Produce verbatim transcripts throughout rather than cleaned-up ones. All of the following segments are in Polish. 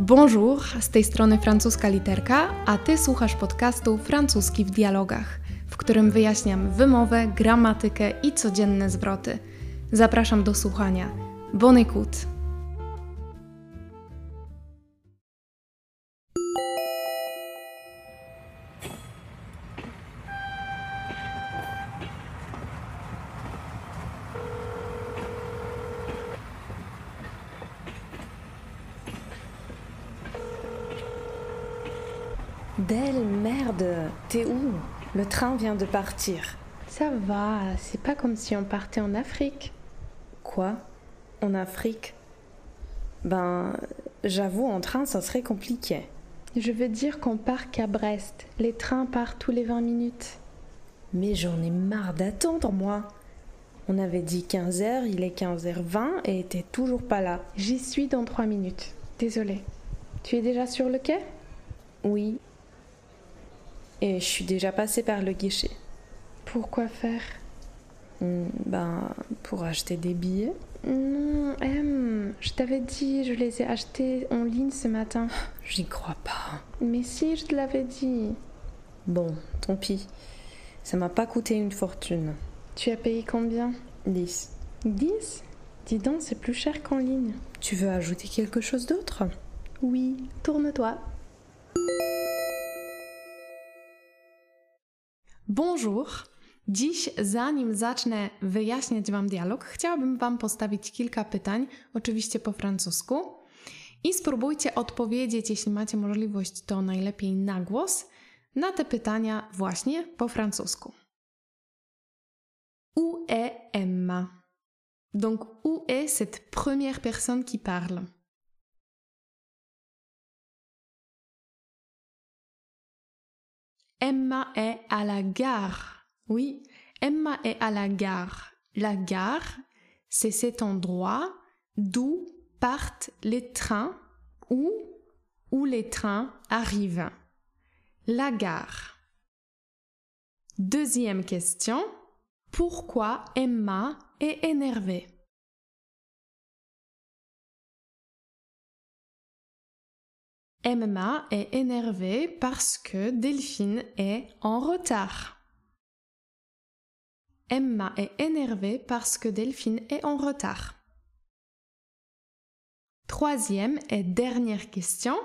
Bonjour, z tej strony Francuska Literka, a Ty słuchasz podcastu Francuski w dialogach, w którym wyjaśniam wymowę, gramatykę i codzienne zwroty. Zapraszam do słuchania. Bon écoute! Del, merde, t'es où? Le train vient de partir. Ça va, c'est pas comme si on partait en Afrique. Quoi? En Afrique? Ben, j'avoue, en train, ça serait compliqué. Je veux dire qu'on part qu'à Brest. Les trains partent tous les vingt minutes. Mais j'en ai marre d'attendre, moi. On avait dit quinze heures, il est quinze heures vingt et t'es toujours pas là. J'y suis dans trois minutes. Désolée. Tu es déjà sur le quai? Oui. Et je suis déjà passée par le guichet. Pour quoi faire? Ben, pour acheter des billets. Non, M, je t'avais dit, je les ai achetés en ligne ce matin. J'y crois pas. Mais si, je te l'avais dit. Bon, tant pis. Ça m'a pas coûté une fortune. Tu as payé combien? Dix. Dix? Dis donc, c'est plus cher qu'en ligne. Tu veux ajouter quelque chose d'autre? Oui, tourne-toi. Bonjour! Dziś, zanim zacznę wyjaśniać Wam dialog, chciałabym Wam postawić kilka pytań, oczywiście po francusku. I spróbujcie odpowiedzieć, jeśli macie możliwość, to najlepiej na głos, na te pytania właśnie po francusku. Où est Emma? Donc, où est cette première personne qui parle? Emma est à la gare. Oui, Emma est à la gare. La gare, c'est cet endroit d'où partent les trains ou où les trains arrivent. La gare. Deuxième question. Pourquoi Emma est énervée? Emma est énervée parce que Delphine est en retard. Emma est énervée parce que Delphine est en retard. Troisième et dernière question.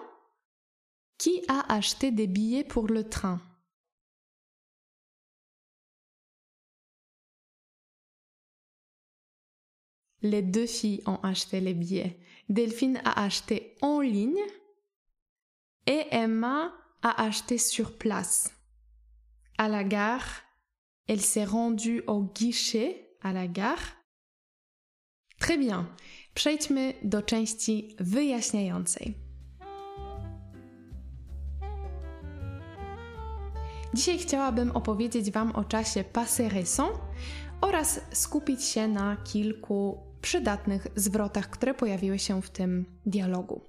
Qui a acheté des billets pour le train? Les deux filles ont acheté les billets. Delphine a acheté en ligne. Et Emma a acheté sur place. À la gare, elle s'est rendue au guichet à la gare. Très bien. Przejdźmy do części wyjaśniającej. Dzisiaj chciałabym opowiedzieć Wam o czasie passé récent oraz skupić się na kilku przydatnych zwrotach, które pojawiły się w tym dialogu.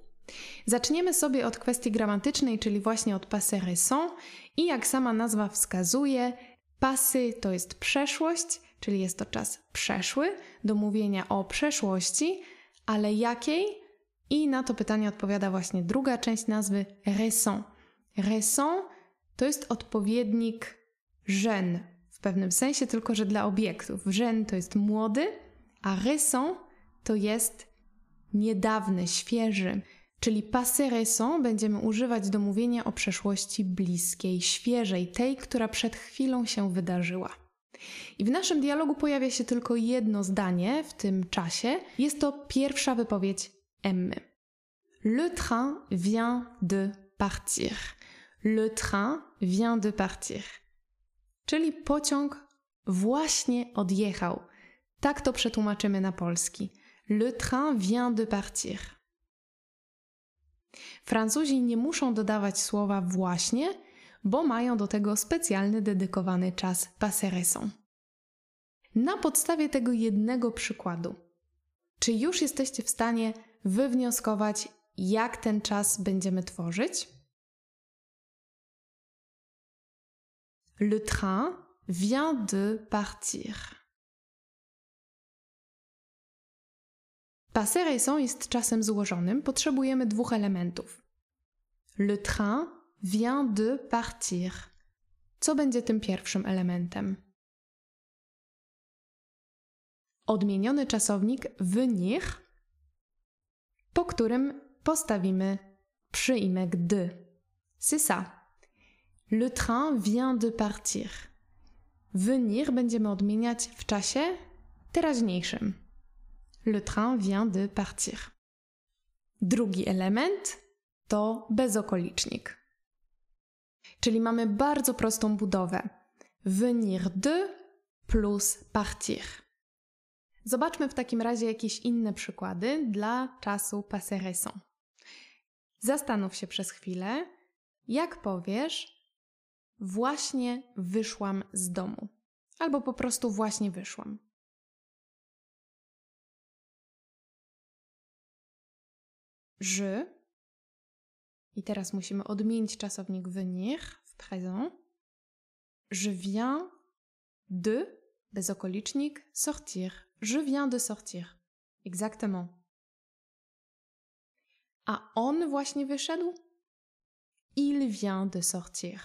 Zaczniemy sobie od kwestii gramatycznej, czyli właśnie od passé récent i jak sama nazwa wskazuje, passé to jest przeszłość, czyli jest to czas przeszły, do mówienia o przeszłości, ale jakiej? I na to pytanie odpowiada właśnie druga część nazwy récent. Récent to jest odpowiednik jeune w pewnym sensie, tylko że dla obiektów. Jeune to jest młody, a récent to jest niedawny, świeży. Czyli passé récent będziemy używać do mówienia o przeszłości bliskiej, świeżej, tej, która przed chwilą się wydarzyła. I w naszym dialogu pojawia się tylko jedno zdanie w tym czasie. Jest to pierwsza wypowiedź Emmy. Le train vient de partir. Le train vient de partir. Czyli pociąg właśnie odjechał. Tak to przetłumaczymy na polski. Le train vient de partir. Francuzi nie muszą dodawać słowa właśnie, bo mają do tego specjalny, dedykowany czas passé récent. Na podstawie tego jednego przykładu, czy już jesteście w stanie wywnioskować, jak ten czas będziemy tworzyć? Le train vient de partir. Passé récent jest czasem złożonym, potrzebujemy dwóch elementów. Le train vient de partir. Co będzie tym pierwszym elementem? Odmieniony czasownik venir, po którym postawimy przyimek de. C'est ça. Le train vient de partir. Venir będziemy odmieniać w czasie teraźniejszym. Le train vient de partir. Drugi element to bezokolicznik. Czyli mamy bardzo prostą budowę. Venir de plus partir. Zobaczmy w takim razie jakieś inne przykłady dla czasu passé récent. Zastanów się przez chwilę, jak powiesz właśnie wyszłam z domu. Albo po prostu właśnie wyszłam. Je. I teraz musimy odmienić czasownik venir w présent. Je viens de, bezokolicznik, sortir. Je viens de sortir. Exactement. A on właśnie wyszedł? Il vient de sortir.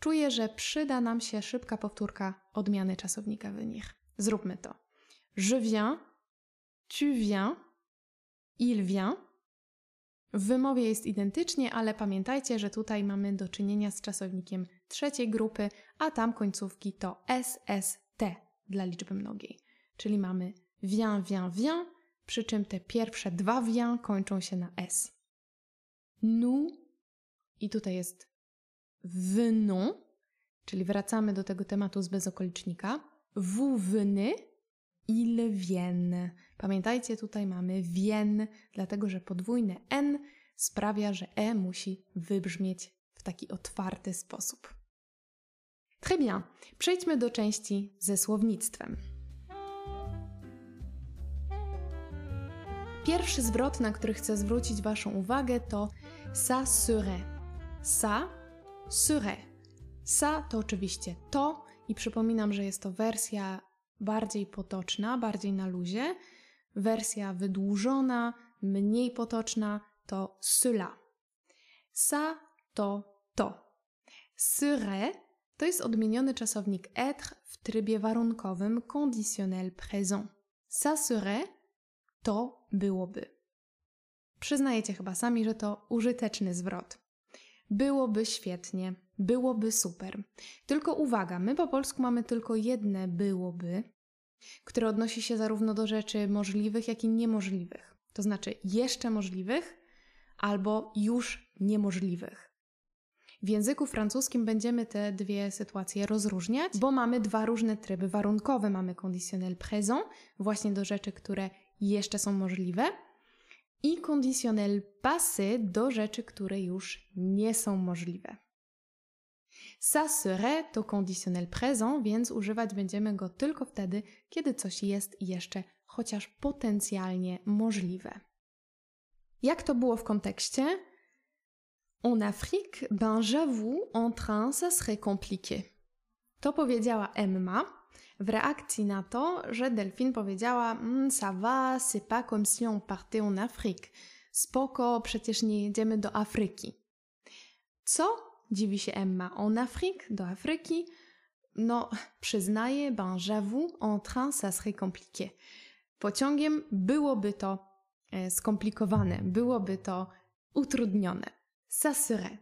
Czuję, że przyda nam się szybka powtórka odmiany czasownika venir. Zróbmy to. Je viens, tu viens, il vient. W wymowie jest identycznie, ale pamiętajcie, że tutaj mamy do czynienia z czasownikiem trzeciej grupy, a tam końcówki to S S T dla liczby mnogiej. Czyli mamy vient, vient, vient, przy czym te pierwsze dwa vient kończą się na S. Nous i tutaj jest venons, czyli wracamy do tego tematu z bezokolicznika. Vous venez, ils viennent. Pamiętajcie, tutaj mamy vien, dlatego że podwójne N sprawia, że E musi wybrzmieć w taki otwarty sposób. Très bien, przejdźmy do części ze słownictwem. Pierwszy zwrot, na który chcę zwrócić Waszą uwagę, to ça serait. Ça serait. Ça to oczywiście to i przypominam, że jest to wersja bardziej potoczna, bardziej na luzie. Wersja wydłużona, mniej potoczna to cela. Ça to to. Serait to jest odmieniony czasownik être w trybie warunkowym conditionnel présent. Ça serait to byłoby. Przyznajecie chyba sami, że to użyteczny zwrot. Byłoby świetnie, byłoby super. Tylko uwaga, my po polsku mamy tylko jedne byłoby, które odnosi się zarówno do rzeczy możliwych, jak i niemożliwych. To znaczy jeszcze możliwych albo już niemożliwych. W języku francuskim będziemy te dwie sytuacje rozróżniać, bo mamy dwa różne tryby warunkowe. Mamy conditionnel présent, właśnie do rzeczy, które jeszcze są możliwe, i conditionnel passé do rzeczy, które już nie są możliwe. Ça serait to conditionnel présent, więc używać będziemy go tylko wtedy, kiedy coś jest jeszcze chociaż potencjalnie możliwe. Jak to było w kontekście? En Afrique, ben j'avoue, en train, ça serait compliqué. To powiedziała Emma w reakcji na to, że Delphine powiedziała mm, ça va, c'est pas comme si on partait en Afrique. Spoko, przecież nie jedziemy do Afryki. Co? Dziwi się Emma. En Afrique, do Afryki. No, przyznaję, ben j'avoue, en train, ça serait compliqué. Pociągiem byłoby to e, skomplikowane, byłoby to utrudnione. Ça serait.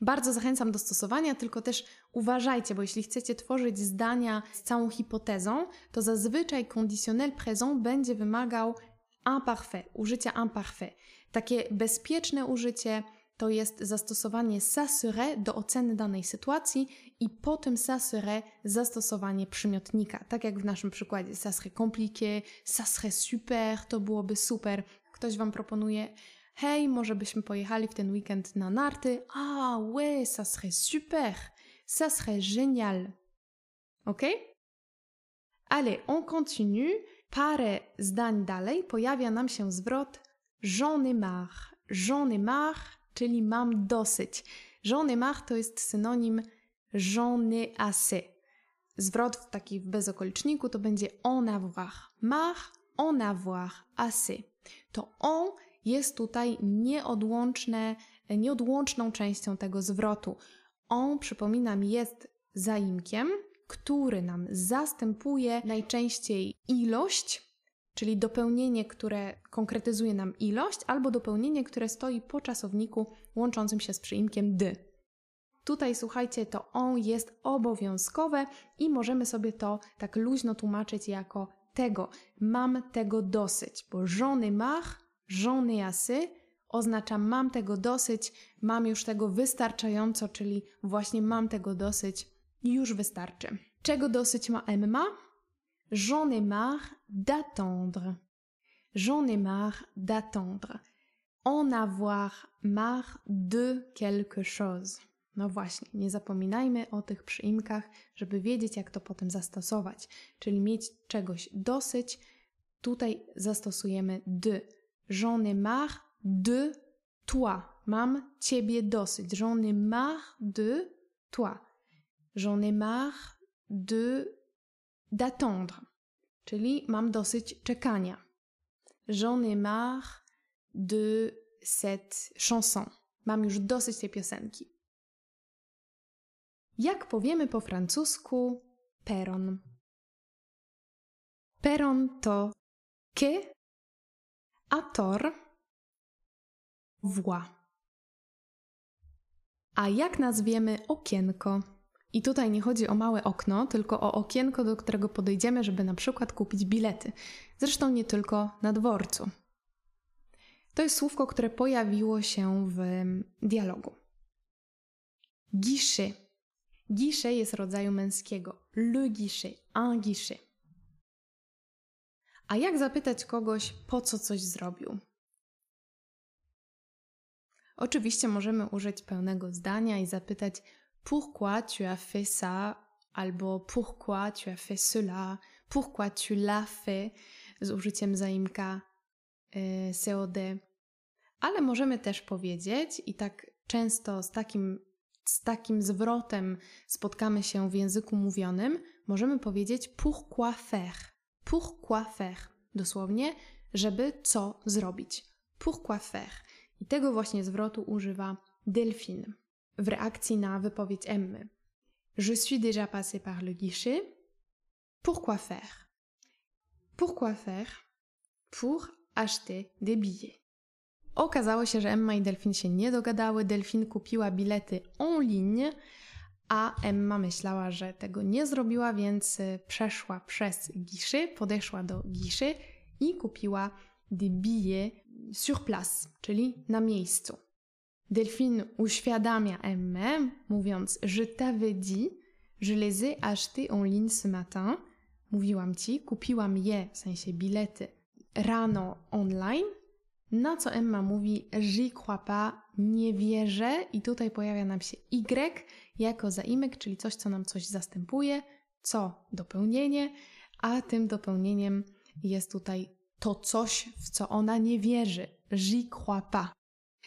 Bardzo zachęcam do stosowania, tylko też uważajcie, bo jeśli chcecie tworzyć zdania z całą hipotezą, to zazwyczaj conditionnel présent będzie wymagał imparfait, użycia imparfait. Takie bezpieczne użycie to jest zastosowanie ça serait do oceny danej sytuacji i po tym ça serait zastosowanie przymiotnika. Tak jak w naszym przykładzie ça serait compliqué, ça serait super, to byłoby super. Ktoś Wam proponuje: hej, może byśmy pojechali w ten weekend na narty. Ah ouais, ça serait super. Ça serait génial. Ok? Allez, on continue. Parę zdań dalej pojawia nam się zwrot j'en ai marre. J'en ai marre, czyli mam dosyć. J'en ai marre to jest synonim j'en ai assez. Zwrot taki w bezokoliczniku to będzie en avoir. Marre en avoir assez. To on jest tutaj nieodłączne, nieodłączną częścią tego zwrotu. On, przypominam, jest zaimkiem, który nam zastępuje najczęściej ilość, czyli dopełnienie, które konkretyzuje nam ilość, albo dopełnienie, które stoi po czasowniku łączącym się z przyimkiem dy. Tutaj, słuchajcie, to on jest obowiązkowe i możemy sobie to tak luźno tłumaczyć jako tego. Mam tego dosyć, bo j'en ai marre, j'en ai assez oznacza mam tego dosyć, mam już tego wystarczająco, czyli właśnie mam tego dosyć, już wystarczy. Czego dosyć ma Emma? J'en ai marre d'attendre. J'en ai marre d'attendre. En avoir marre de quelque chose. No właśnie, nie zapominajmy o tych przyimkach, żeby wiedzieć, jak to potem zastosować. Czyli mieć czegoś dosyć, tutaj zastosujemy de. J'en ai marre de toi. Mam ciebie dosyć. J'en ai marre de toi. J'en ai marre de d'attendre. Czyli mam dosyć czekania. J'en ai marre de cette chanson. Mam już dosyć tej piosenki. Jak powiemy po francusku peron? Peron to quai, a tor voie. A jak nazwiemy okienko? I tutaj nie chodzi o małe okno, tylko o okienko, do którego podejdziemy, żeby na przykład kupić bilety. Zresztą nie tylko na dworcu. To jest słówko, które pojawiło się w dialogu. Guichet. Guichet jest rodzaju męskiego. Le guichet, un guichet. A jak zapytać kogoś, po co coś zrobił? Oczywiście możemy użyć pełnego zdania i zapytać pourquoi tu as fait ça? Albo pourquoi tu as fait cela? Pourquoi tu l'as fait? Z użyciem zaimka y, C O D. Ale możemy też powiedzieć, i tak często z takim Z takim zwrotem spotkamy się w języku mówionym, możemy powiedzieć pourquoi faire. Pourquoi faire? Dosłownie, żeby co zrobić. Pourquoi faire? I tego właśnie zwrotu używa Delphine w reakcji na wypowiedź Emmy. Je suis déjà passé par le guichet. Pourquoi faire? Pourquoi faire? Pour acheter des billets. Okazało się, że Emma i Delphine się nie dogadały. Delphine kupiła bilety en ligne, a Emma myślała, że tego nie zrobiła, więc przeszła przez guichet, podeszła do guichet i kupiła des billets sur place, czyli na miejscu. Delphine uświadamia Emmę, mówiąc Je t'avais dit, je les ai achetés en ligne ce matin. Mówiłam ci, kupiłam je, w sensie bilety, rano online. Na co Emma mówi j'y crois pas, nie wierzę, i tutaj pojawia nam się Y jako zaimek, czyli coś, co nam coś zastępuje, co dopełnienie, a tym dopełnieniem jest tutaj to coś, w co ona nie wierzy. J'y crois pas.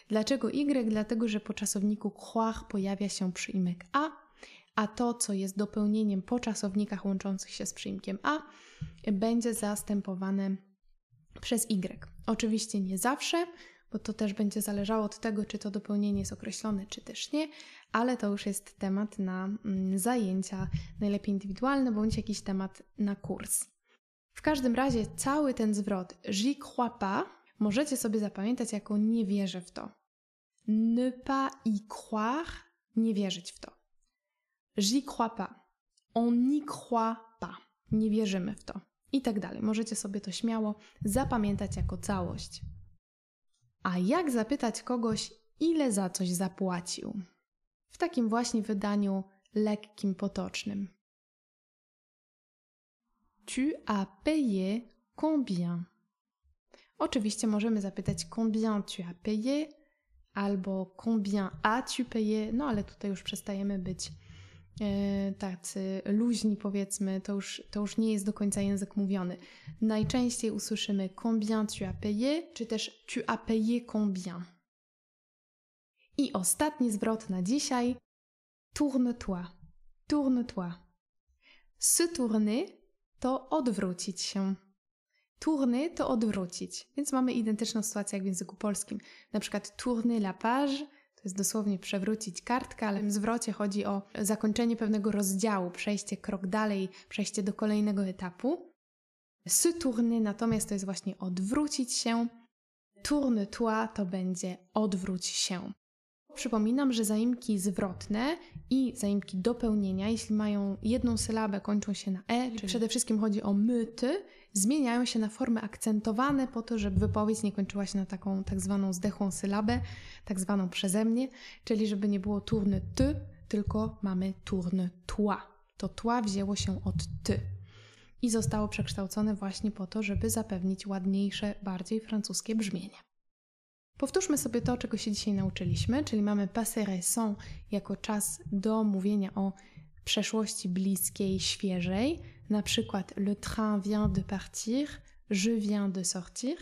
Dlaczego Y? Dlatego, że po czasowniku croire pojawia się przyimek a, a to, co jest dopełnieniem po czasownikach łączących się z przyimkiem a, będzie zastępowane przez Y. Oczywiście nie zawsze, bo to też będzie zależało od tego, czy to dopełnienie jest określone, czy też nie, ale to już jest temat na zajęcia, najlepiej indywidualne, bądź jakiś temat na kurs. W każdym razie cały ten zwrot j'y crois pas możecie sobie zapamiętać jako nie wierzę w to. Ne pas y croire, nie wierzyć w to. J'y crois pas. On n'y croit pas. Nie wierzymy w to. I tak dalej. Możecie sobie to śmiało zapamiętać jako całość. A jak zapytać kogoś, ile za coś zapłacił? W takim właśnie wydaniu lekkim, potocznym. Tu as payé combien? Oczywiście możemy zapytać combien tu as payé albo combien as-tu payé, no ale tutaj już przestajemy być tacy luźni, powiedzmy, to już, to już nie jest do końca język mówiony. Najczęściej usłyszymy combien tu as payé, czy też tu as payé combien. I ostatni zwrot na dzisiaj. Tourne-toi. Tourne-toi. Se tourner to odwrócić się. Tourner to odwrócić, więc mamy identyczną sytuację jak w języku polskim. Na przykład tourner la page to jest dosłownie przewrócić kartkę, ale w zwrocie chodzi o zakończenie pewnego rozdziału, przejście krok dalej, przejście do kolejnego etapu. Se tourner natomiast to jest właśnie odwrócić się. Tourne-toi to będzie odwróć się. Przypominam, że zaimki zwrotne i zaimki dopełnienia, jeśli mają jedną sylabę, kończą się na e, czyli przede wszystkim chodzi o my, ty, zmieniają się na formy akcentowane po to, żeby wypowiedź nie kończyła się na taką tak zwaną zdechłą sylabę, tak zwaną przeze mnie, czyli żeby nie było tourne ty, tylko mamy tourne toi. To tła wzięło się od ty i zostało przekształcone właśnie po to, żeby zapewnić ładniejsze, bardziej francuskie brzmienie. Powtórzmy sobie to, czego się dzisiaj nauczyliśmy, czyli mamy passé récent jako czas do mówienia o przeszłości bliskiej, świeżej, na przykład le train vient de partir, je viens de sortir.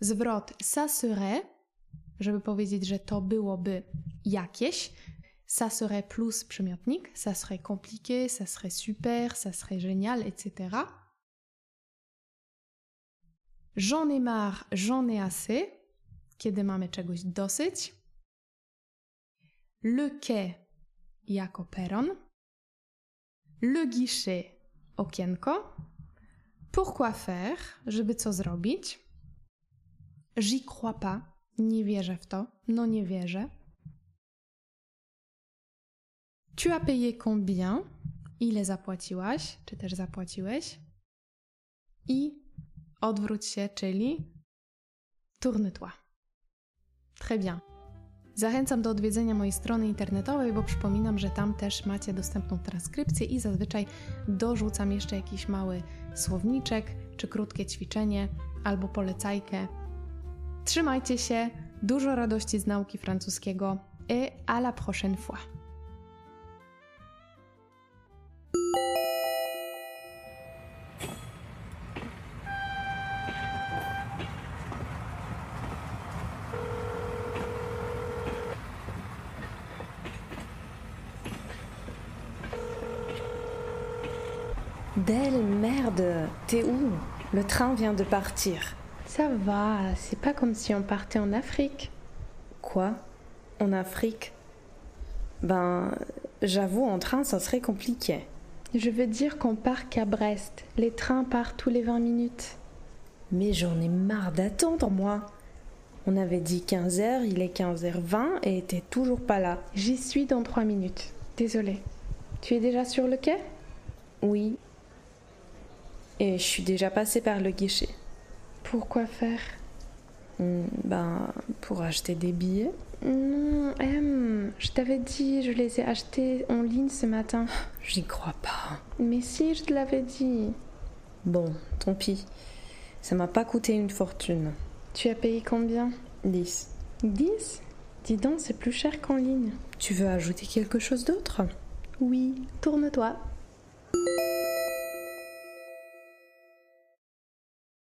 Zwrot ça serait, żeby powiedzieć, że to byłoby jakieś. Ça serait plus przymiotnik, ça serait compliqué, ça serait super, ça serait génial, et cetera. J'en ai marre, j'en ai assez, kiedy mamy czegoś dosyć. Le quai jako peron. Le guichet okienko. Pourquoi faire, żeby co zrobić. J'y crois pas, nie wierzę w to, no nie wierzę. Tu as payé combien? Ile zapłaciłaś, czy też zapłaciłeś? I odwróć się, czyli tourne-toi. Très bien. Zachęcam do odwiedzenia mojej strony internetowej, bo przypominam, że tam też macie dostępną transkrypcję i zazwyczaj dorzucam jeszcze jakiś mały słowniczek, czy krótkie ćwiczenie, albo polecajkę. Trzymajcie się, dużo radości z nauki francuskiego et à la prochaine fois. Belle merde, t'es où? Le train vient de partir. Ça va, c'est pas comme si on partait en Afrique. Quoi? En Afrique? Ben, j'avoue, en train, ça serait compliqué. Je veux dire qu'on part qu'à Brest. Les trains partent tous les vingt minutes. Mais j'en ai marre d'attendre, moi. On avait dit quinze heures, il est quinze heures vingt et t'es toujours pas là. J'y suis dans trois minutes. Désolée. Tu es déjà sur le quai? Oui. Et je suis déjà passée par le guichet. Pour quoi faire? Ben, pour acheter des billets. Non, M, je t'avais dit, je les ai achetés en ligne ce matin. J'y crois pas. Mais si, je te l'avais dit. Bon, tant pis. Ça m'a pas coûté une fortune. Tu as payé combien? Dix. Dix? Dis donc, c'est plus cher qu'en ligne. Tu veux ajouter quelque chose d'autre? Oui, tourne-toi.